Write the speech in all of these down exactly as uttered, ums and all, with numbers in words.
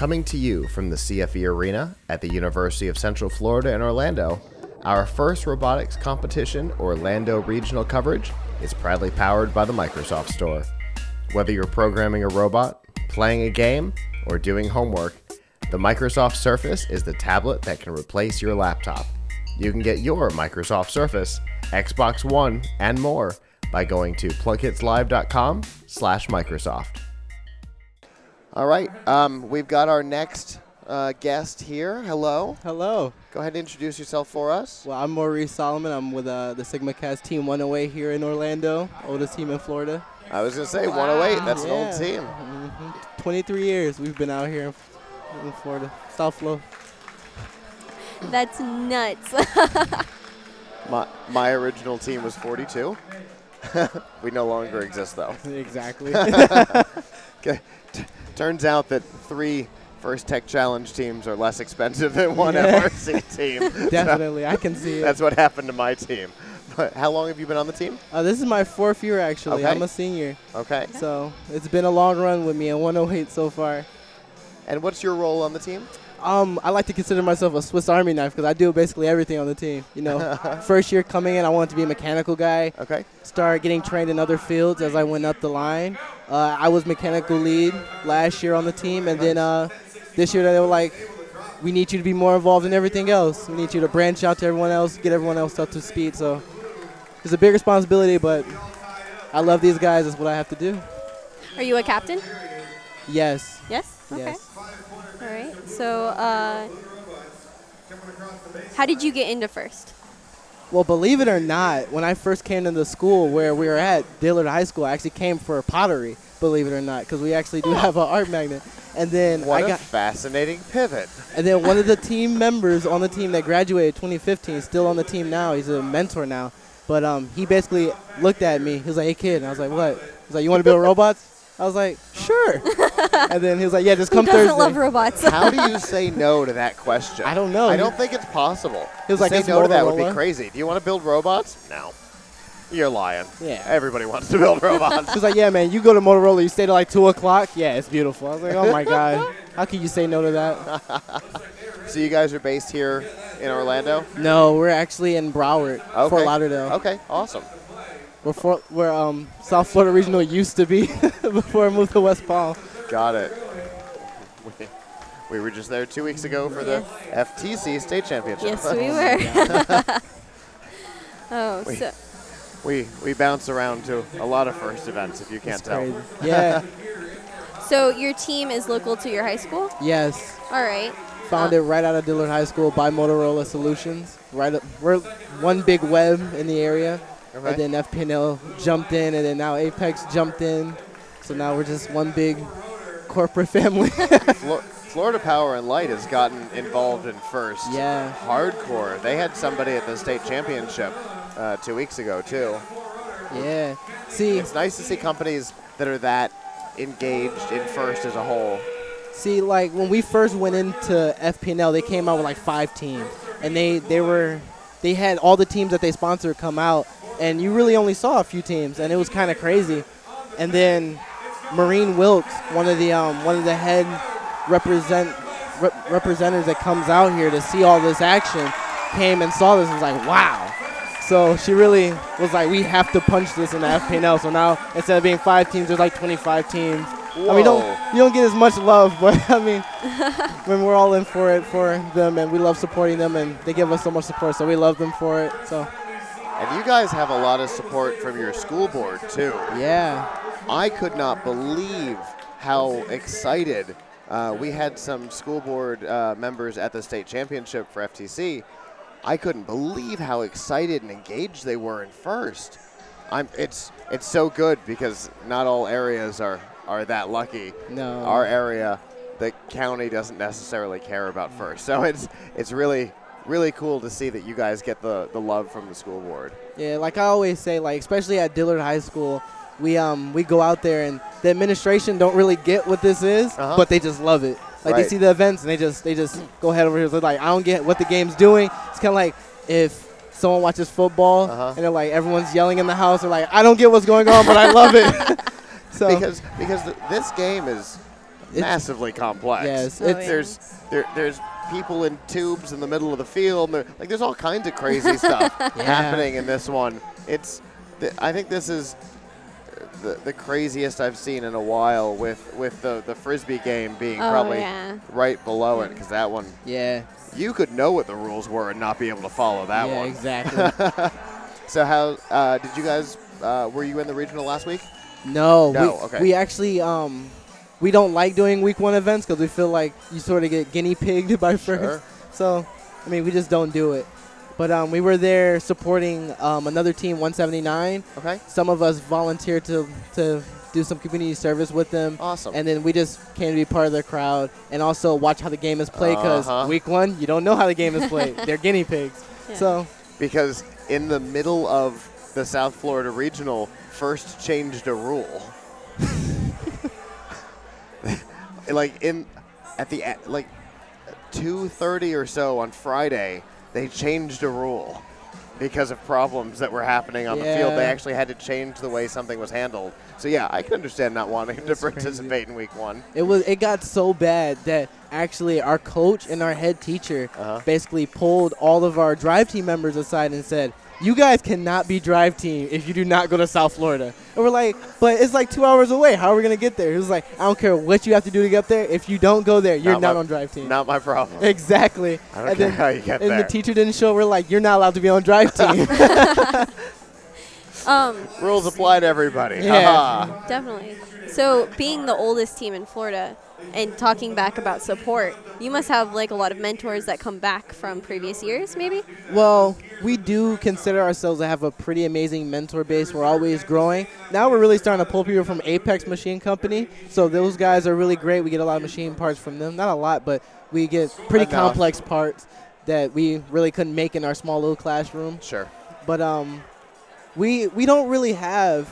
Coming to you from the C F E Arena at the University of Central Florida in Orlando, our FIRST Robotics Competition Orlando regional coverage is proudly powered by the Microsoft Store. Whether you're programming a robot, playing a game, or doing homework, the Microsoft Surface is the tablet that can replace your laptop. You can get your Microsoft Surface, Xbox One, and more by going to plughitslive.com slash Microsoft. All right, um, we've got our next uh, guest here. Hello. Hello. Go ahead and introduce yourself for us. Well, I'm Maureen Solomon. I'm with uh, the Sigma Cast Team one oh eight here in Orlando, oldest team in Florida. I was going to say wow. one oh eight, that's yeah. an old team. Mm-hmm. twenty-three years we've been out here in Florida, South Florida. That's nuts. my, my original team was forty-two. We no longer exist, though. Exactly. Okay. Turns out that three First Tech Challenge teams are less expensive than one yeah. F R C team. Definitely, so I can see it. That's what happened to my team. But how long have you been on the team? Uh, this is my fourth year, actually. Okay. I'm a senior. Okay. So it's been a long run with me in one oh eight so far. And what's your role on the team? Um, I like to consider myself a Swiss Army knife because I do basically everything on the team. You know, first year coming in, I wanted to be a mechanical guy. Okay. Start getting trained in other fields as I went up the line. Uh, I was mechanical lead last year on the team, and then uh, this year they were like, we need you to be more involved in everything else. We need you to branch out to everyone else, get everyone else up to speed. So it's a big responsibility, but I love these guys. It's what I have to do. Are you a captain? Yes. Yes? Okay. Yes. All right. So uh, how did you get into FIRST? Well, believe it or not, when I first came to the school where we were at, Dillard High School, I actually came for pottery, believe it or not, because we actually do have an art magnet. And then what I got a fascinating pivot. And then one of the team members on the team that graduated twenty fifteen, still on the team now, he's a mentor now, but um, he basically looked at me. He was like, "Hey, kid," and I was like, "What?" He's like, "You want to build robots?" I was like, "Sure." And then he was like, "Yeah, just come Thursday." Who doesn't love robots? How do you say no to that question? I don't know. I don't think it's possible. He was like, "Say no to that would be crazy. Do you want to build robots?" No. You're lying. Yeah. Everybody wants to build robots. He was like, "Yeah, man, you go to Motorola, you stay till like two o'clock. Yeah, it's beautiful." I was like, "Oh, my God. How can you say no to that?" So you guys are based here in Orlando? No, we're actually in Broward, okay. Fort Lauderdale. Okay, awesome. Where, for, where um, South Florida Regional used to be before I moved to West Palm. Got it. We, we were just there two weeks ago for yes. the F T C State Championship. Yes, we were. oh, we, so we we bounce around to a lot of FIRST events, if you can't tell. Yeah. So your team is local to your high school? Yes. All right. Founded uh. right out of Dillard High School by Motorola Solutions. Right, up, we're one big web in the area. Okay. And then F P L jumped in, and then now Apex jumped in. So now we're just one big corporate family. Flo- Florida Power and Light has gotten involved in FIRST. Yeah. Hardcore. They had somebody at the state championship uh, two weeks ago, too. Yeah. See, it's nice to see companies that are that engaged in FIRST as a whole. See, like, when we first went into F P L, they came out with, like, five teams. And they, they were they had all the teams that they sponsored come out. And you really only saw a few teams, and it was kind of crazy. And then Maureen Wilkes, one of the um, one of the head represent rep- representatives that comes out here to see all this action, came and saw this and was like, "Wow!" So she really was like, "We have to punch this in the F P L." So now instead of being five teams, there's like twenty-five teams. Whoa. I mean, don't you don't get as much love, but I mean, when we're all in for it for them, and we love supporting them, and they give us so much support, so we love them for it. So. And you guys have a lot of support from your school board, too. Yeah. I could not believe how excited. Uh, we had some school board uh, members at the state championship for F T C. I couldn't believe how excited and engaged they were in FIRST. I'm, it's it's so good because not all areas are, are that lucky. No. Our area, the county doesn't necessarily care about FIRST. So it's it's really... really cool to see that you guys get the, the love from the school board. Yeah, like I always say, like especially at Dillard High School, we um we go out there and the administration don't really get what this is, uh-huh. but they just love it. Like right. They see the events and they just they just go head over here. So like I don't get what the game's doing. It's kind of like if someone watches football uh-huh. and they're like everyone's yelling in the house. They're like I don't get what's going on, but I love it. So because because th- this game is it's massively complex. Yes, it's, oh, yeah. there's there, there's people in tubes in the middle of the field. Like there's all kinds of crazy stuff yeah. happening in this one. It's th- I think this is the the craziest I've seen in a while, with with the the frisbee game being oh, probably yeah. right below it, because that one. Yeah. You could know what the rules were and not be able to follow that yeah, one. Exactly. So how uh, did you guys? Uh, were you in the regional last week? No. No. We, okay. We actually um, we don't like doing week one events because we feel like you sort of get guinea pigged by first. Sure. So I mean, we just don't do it. But um, we were there supporting um, another team, one seventy-nine. Okay. Some of us volunteered to to do some community service with them. Awesome. And then we just came to be part of their crowd and also watch how the game is played, because uh-huh. week one, you don't know how the game is played. They're guinea pigs. Yeah. So because in the middle of the South Florida Regional, FIRST changed a rule. Like in at the like two thirty or so on Friday. They changed a rule because of problems that were happening on yeah. the field. They actually had to change the way something was handled. So, yeah, I can understand not wanting That's to participate crazy. in week one. It was it got so bad that actually our coach and our head teacher uh-huh. basically pulled all of our drive team members aside and said, "You guys cannot be drive team if you do not go to South Florida." And we're like, but it's like two hours away. How are we going to get there? He was like, "I don't care what you have to do to get there. If you don't go there, you're not, not my, on drive team." Not my problem. Exactly. I don't and care then, how you get and there. And the teacher didn't show. We're like, "You're not allowed to be on drive team." um, Rules apply to everybody. Yeah. Definitely. So being the oldest team in Florida and talking back about support, you must have like a lot of mentors that come back from previous years, maybe? Well, we do consider ourselves to have a pretty amazing mentor base. We're always growing. Now we're really starting to pull people from Apex Machine Company. So those guys are really great. We get a lot of machine parts from them. Not a lot, but we get pretty Enough. complex parts that we really couldn't make in our small little classroom. Sure. But um, we we don't really have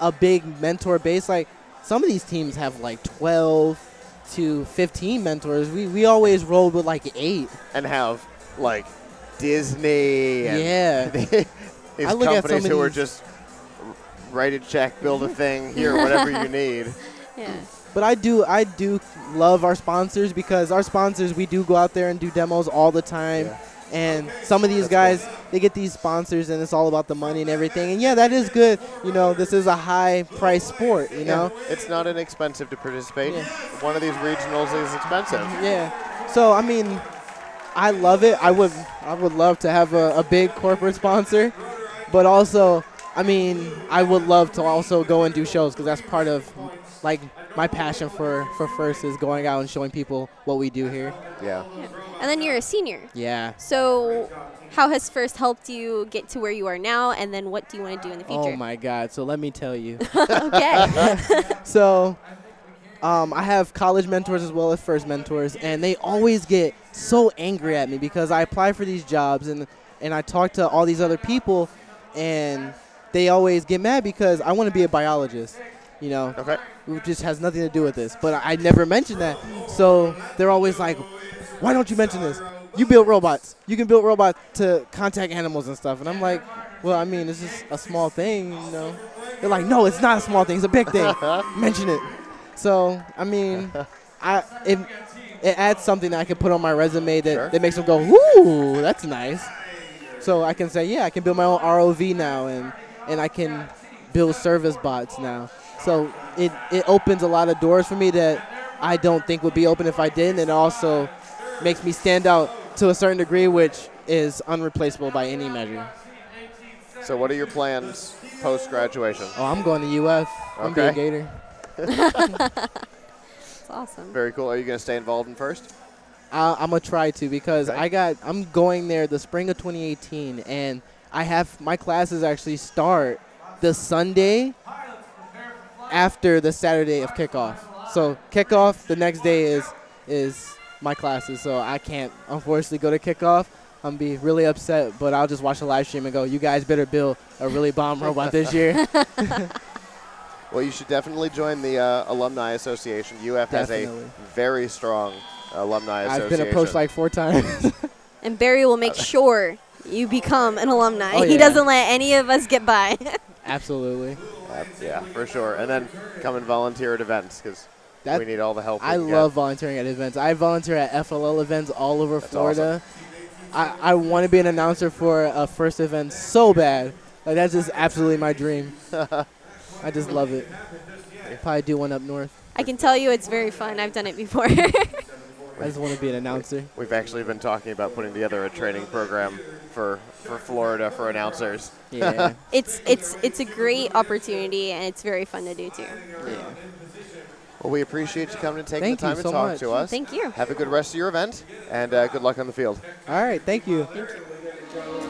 a big mentor base. Like some of these teams have like twelve to fifteen mentors. We we always rolled with like eight. And have like Disney and yeah. these I look companies at who are just write a check, build a thing, here, whatever you need. Yeah. But I do I do love our sponsors, because our sponsors, we do go out there and do demos all the time. Yeah. And some of these That's guys, cool. they get these sponsors, and it's all about the money and everything. And, yeah, that is good. You know, this is a high-priced sport, you yeah. know. It's not inexpensive to participate. Yeah. One of these regionals is expensive. Yeah. So, I mean, I love it. I would I would love to have a, a big corporate sponsor. But also, I mean, I would love to also go and do shows, because that's part of, like, my passion for, for FIRST is going out and showing people what we do here. Yeah. yeah. And then you're a senior. Yeah. So how has FIRST helped you get to where you are now, and then what do you want to do in the future? Oh, my God. So let me tell you. Okay. So um, I have college mentors as well as FIRST mentors, and they always get so angry at me because I apply for these jobs, and, and I talk to all these other people, and they always get mad because I want to be a biologist. You know, okay. It just has nothing to do with this. But I never mentioned that. So they're always like, "Why don't you mention this? You build robots. You can build robots to contact animals and stuff." And I'm like, well, I mean, it's just a small thing, you know. They're like, "No, it's not a small thing. It's a big thing. Mention it." So, I mean, I it, it adds something that I can put on my resume that, sure. that makes them go, "Ooh, that's nice." So I can say, yeah, I can build my own R O V now, and, and I can build service bots now. So it, it opens a lot of doors for me that I don't think would be open if I didn't. And it also makes me stand out to a certain degree, which is unreplaceable by any measure. So what are your plans post-graduation? Oh, I'm going to U F. Okay. I'm being a Gator. That's awesome. Very cool. Are you going to stay involved in FIRST? Uh, I'm going to try to, because okay. I got, I'm going there the spring of twenty eighteen. And I have my classes actually start the Sunday after the Saturday of kickoff. So kickoff the next day is is my classes, so I can't unfortunately go to kickoff. I'm be really upset, but I'll just watch the live stream and go, "You guys better build a really bomb robot this year." Well, you should definitely join the uh, Alumni Association. U F definitely. has a very strong alumni I've association. I've been approached like four times. And Barry will make sure you become an alumni. Oh, yeah. He doesn't let any of us get by. Absolutely. Uh, yeah, for sure. And then come and volunteer at events, because That, we need all the help. I love get. volunteering at events. I volunteer at F L L events all over That's Florida. Awesome. I, I want to be an announcer for a FIRST event so bad. Like, that's just absolutely my dream. I just love it. I probably do one up north. I can tell you it's very fun. I've done it before. I just want to be an announcer. We've actually been talking about putting together a training program for, for Florida for announcers. Yeah. it's it's it's a great opportunity, and it's very fun to do, too. Yeah. Well, we appreciate you coming and taking the time to talk to us. Thank you. Have a good rest of your event, and uh, good luck on the field. All right. Thank you. Thank you.